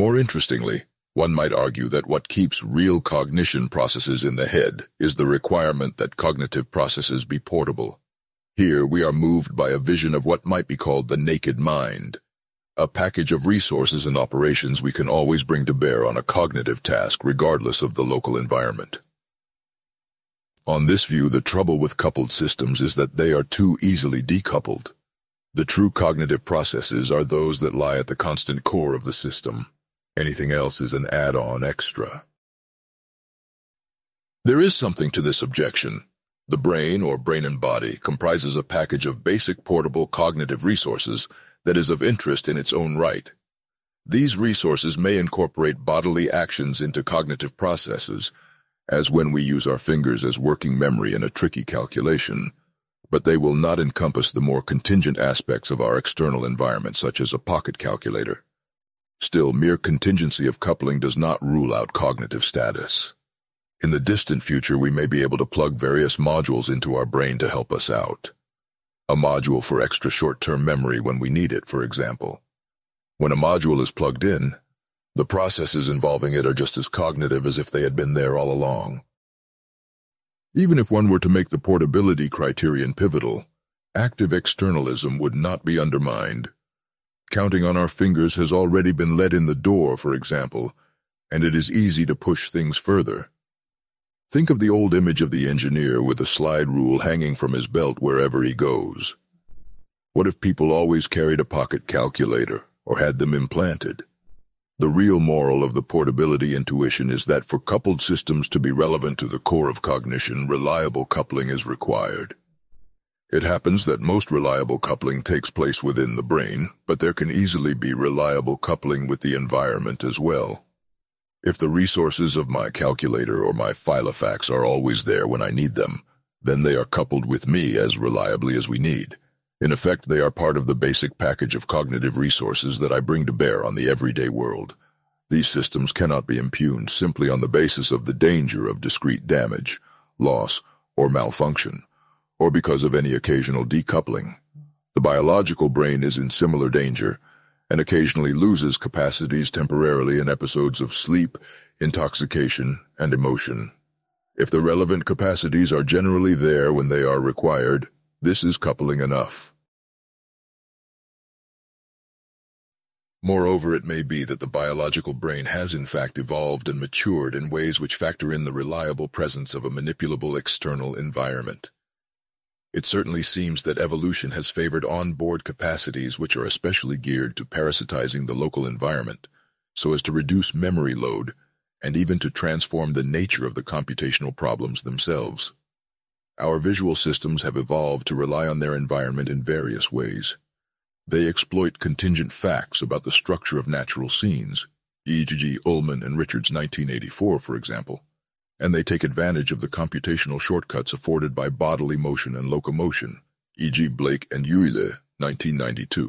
More interestingly, one might argue that what keeps real cognition processes in the head is the requirement that cognitive processes be portable. Here we are moved by a vision of what might be called the naked mind, a package of resources and operations we can always bring to bear on a cognitive task regardless of the local environment. On this view, the trouble with coupled systems is that they are too easily decoupled. The true cognitive processes are those that lie at the constant core of the system. Anything else is an add-on extra. There is something to this objection. The brain, or brain and body, comprises a package of basic portable cognitive resources that is of interest in its own right. These resources may incorporate bodily actions into cognitive processes, as when we use our fingers as working memory in a tricky calculation, but they will not encompass the more contingent aspects of our external environment, such as a pocket calculator. Still, mere contingency of coupling does not rule out cognitive status. In the distant future, we may be able to plug various modules into our brain to help us out. A module for extra short-term memory when we need it, for example. When a module is plugged in, the processes involving it are just as cognitive as if they had been there all along. Even if one were to make the portability criterion pivotal, active externalism would not be undermined. Counting on our fingers has already been let in the door, for example, and it is easy to push things further. Think of the old image of the engineer with a slide rule hanging from his belt wherever he goes. What if people always carried a pocket calculator or had them implanted? The real moral of the portability intuition is that for coupled systems to be relevant to the core of cognition, reliable coupling is required. It happens that most reliable coupling takes place within the brain, but there can easily be reliable coupling with the environment as well. If the resources of my calculator or my filofax are always there when I need them, then they are coupled with me as reliably as we need. In effect, they are part of the basic package of cognitive resources that I bring to bear on the everyday world. These systems cannot be impugned simply on the basis of the danger of discrete damage, loss, or malfunction, or because of any occasional decoupling. The biological brain is in similar danger, and occasionally loses capacities temporarily in episodes of sleep, intoxication, and emotion. If the relevant capacities are generally there when they are required, this is coupling enough. Moreover, it may be that the biological brain has in fact evolved and matured in ways which factor in the reliable presence of a manipulable external environment. It certainly seems that evolution has favored on-board capacities which are especially geared to parasitizing the local environment, so as to reduce memory load and even to transform the nature of the computational problems themselves. Our visual systems have evolved to rely on their environment in various ways. They exploit contingent facts about the structure of natural scenes, E.G. Ullman and Richards 1984, for example, and they take advantage of the computational shortcuts afforded by bodily motion and locomotion, e.g. Blake and Euler, 1992.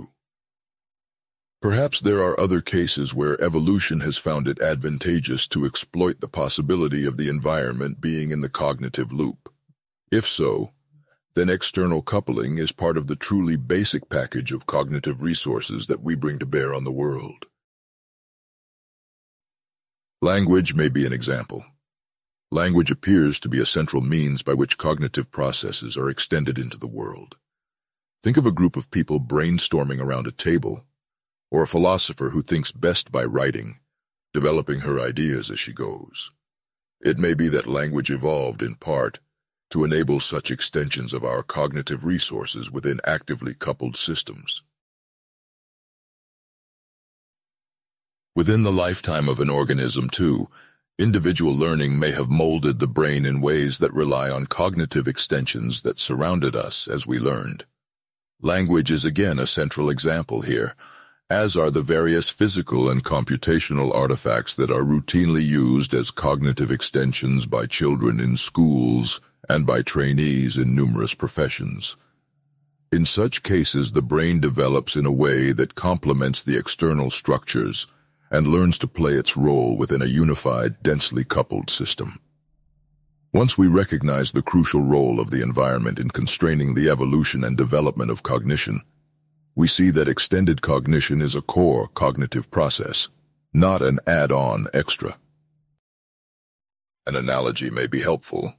Perhaps there are other cases where evolution has found it advantageous to exploit the possibility of the environment being in the cognitive loop. If so, then external coupling is part of the truly basic package of cognitive resources that we bring to bear on the world. Language may be an example. Language appears to be a central means by which cognitive processes are extended into the world. Think of a group of people brainstorming around a table, or a philosopher who thinks best by writing, developing her ideas as she goes. It may be that language evolved, in part, to enable such extensions of our cognitive resources within actively coupled systems. Within the lifetime of an organism, too, individual learning may have molded the brain in ways that rely on cognitive extensions that surrounded us as we learned. Language is again a central example here, as are the various physical and computational artifacts that are routinely used as cognitive extensions by children in schools and by trainees in numerous professions. In such cases, the brain develops in a way that complements the external structures and learns to play its role within a unified, densely coupled system. Once we recognize the crucial role of the environment in constraining the evolution and development of cognition, we see that extended cognition is a core cognitive process, not an add-on extra. An analogy may be helpful.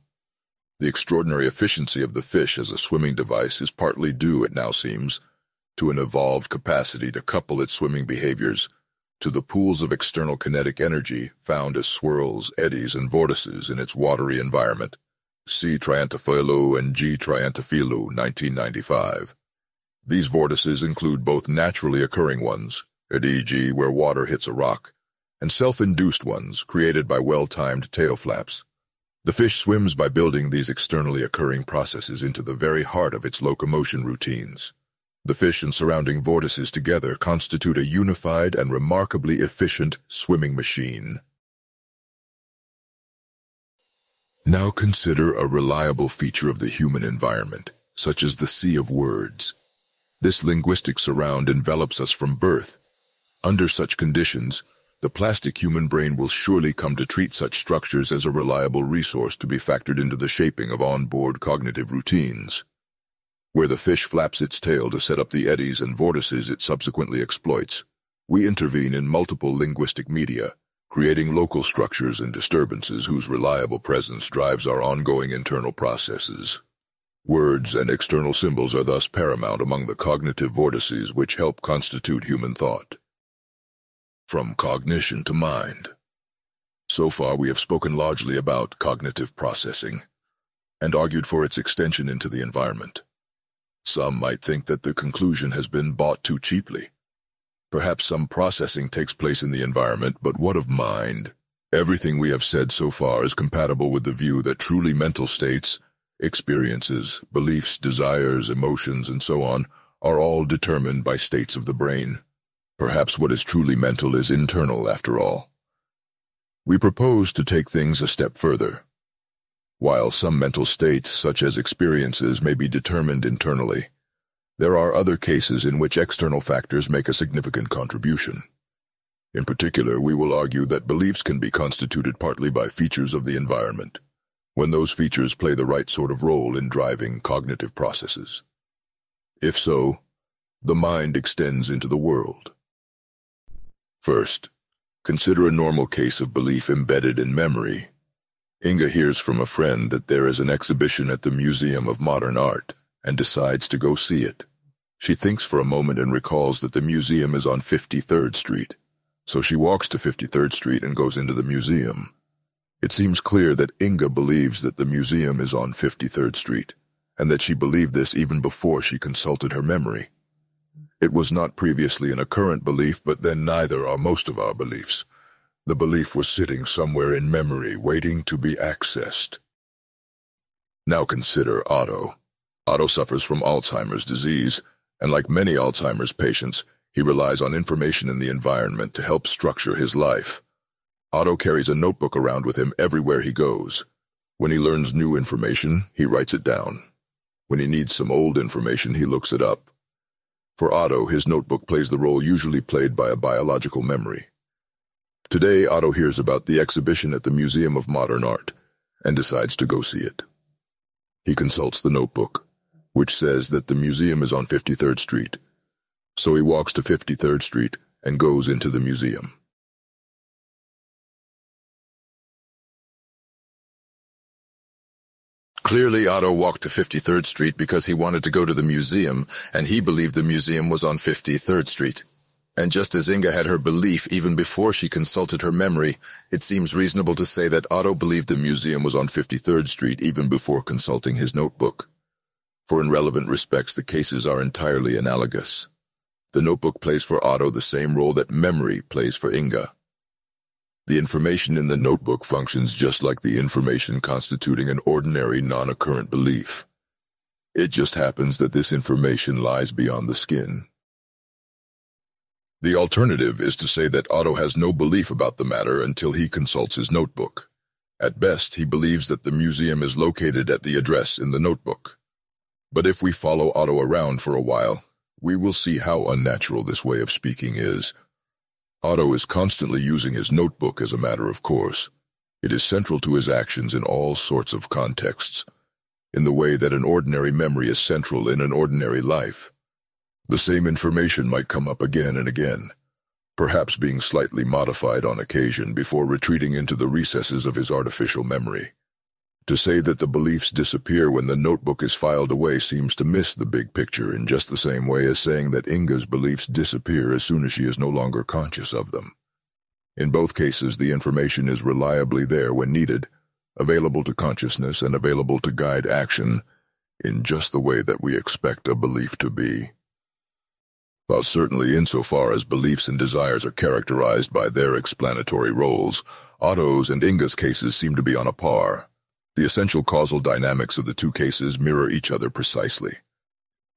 The extraordinary efficiency of the fish as a swimming device is partly due, it now seems, to an evolved capacity to couple its swimming behaviors to the pools of external kinetic energy found as swirls, eddies, and vortices in its watery environment. C. Triantafylou and G. Triantafylou, 1995. These vortices include both naturally occurring ones, e.g., where water hits a rock, and self-induced ones created by well-timed tail flaps. The fish swims by building these externally occurring processes into the very heart of its locomotion routines. The fish and surrounding vortices together constitute a unified and remarkably efficient swimming machine. Now consider a reliable feature of the human environment, such as the sea of words. This linguistic surround envelops us from birth. Under such conditions, the plastic human brain will surely come to treat such structures as a reliable resource to be factored into the shaping of onboard cognitive routines. Where the fish flaps its tail to set up the eddies and vortices it subsequently exploits, we intervene in multiple linguistic media, creating local structures and disturbances whose reliable presence drives our ongoing internal processes. Words and external symbols are thus paramount among the cognitive vortices which help constitute human thought. From cognition to mind. So far we have spoken largely about cognitive processing and argued for its extension into the environment. Some might think that the conclusion has been bought too cheaply. Perhaps some processing takes place in the environment, but what of mind? Everything we have said so far is compatible with the view that truly mental states, experiences, beliefs, desires, emotions, and so on, are all determined by states of the brain. Perhaps what is truly mental is internal, after all. We propose to take things a step further. While some mental states, such as experiences, may be determined internally, there are other cases in which external factors make a significant contribution. In particular, we will argue that beliefs can be constituted partly by features of the environment, when those features play the right sort of role in driving cognitive processes. If so, the mind extends into the world. First, consider a normal case of belief embedded in memory. Inga hears from a friend that there is an exhibition at the Museum of Modern Art and decides to go see it. She thinks for a moment and recalls that the museum is on 53rd Street, so she walks to 53rd Street and goes into the museum. It seems clear that Inga believes that the museum is on 53rd Street, and that she believed this even before she consulted her memory. It was not previously an occurrent belief, but then neither are most of our beliefs. The belief was sitting somewhere in memory, waiting to be accessed. Now consider Otto. Otto suffers from Alzheimer's disease, and like many Alzheimer's patients, he relies on information in the environment to help structure his life. Otto carries a notebook around with him everywhere he goes. When he learns new information, he writes it down. When he needs some old information, he looks it up. For Otto, his notebook plays the role usually played by a biological memory. Today, Otto hears about the exhibition at the Museum of Modern Art and decides to go see it. He consults the notebook, which says that the museum is on 53rd Street, so he walks to 53rd Street and goes into the museum. Clearly, Otto walked to 53rd Street because he wanted to go to the museum, and he believed the museum was on 53rd Street. And just as Inga had her belief even before she consulted her memory, it seems reasonable to say that Otto believed the museum was on 53rd Street even before consulting his notebook. For in relevant respects, the cases are entirely analogous. The notebook plays for Otto the same role that memory plays for Inga. The information in the notebook functions just like the information constituting an ordinary non-occurrent belief. It just happens that this information lies beyond the skin. The alternative is to say that Otto has no belief about the matter until he consults his notebook. At best, he believes that the museum is located at the address in the notebook. But if we follow Otto around for a while, we will see how unnatural this way of speaking is. Otto is constantly using his notebook as a matter of course. It is central to his actions in all sorts of contexts, in the way that an ordinary memory is central in an ordinary life. The same information might come up again and again. perhaps being slightly modified on occasion before retreating into the recesses of his artificial memory. To say that the beliefs disappear when the notebook is filed away seems to miss the big picture in just the same way as saying that Inga's beliefs disappear as soon as she is no longer conscious of them. In both cases, the information is reliably there when needed, available to consciousness and available to guide action in just the way that we expect a belief to be. While certainly insofar as beliefs and desires are characterized by their explanatory roles, Otto's and Inga's cases seem to be on a par. The essential causal dynamics of the two cases mirror each other precisely.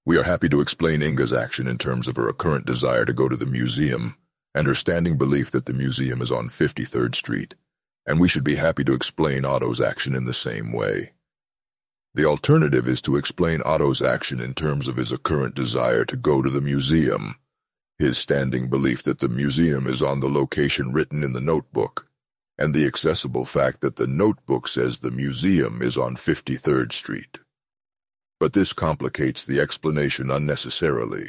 We are happy to explain Inga's action in terms of her current desire to go to the museum and her standing belief that the museum is on 53rd Street, and we should be happy to explain Otto's action in the same way. The alternative is to explain Otto's action in terms of his current desire to go to the museum, his standing belief that the museum is on the location written in the notebook, and the accessible fact that the notebook says the museum is on 53rd Street. But this complicates the explanation unnecessarily.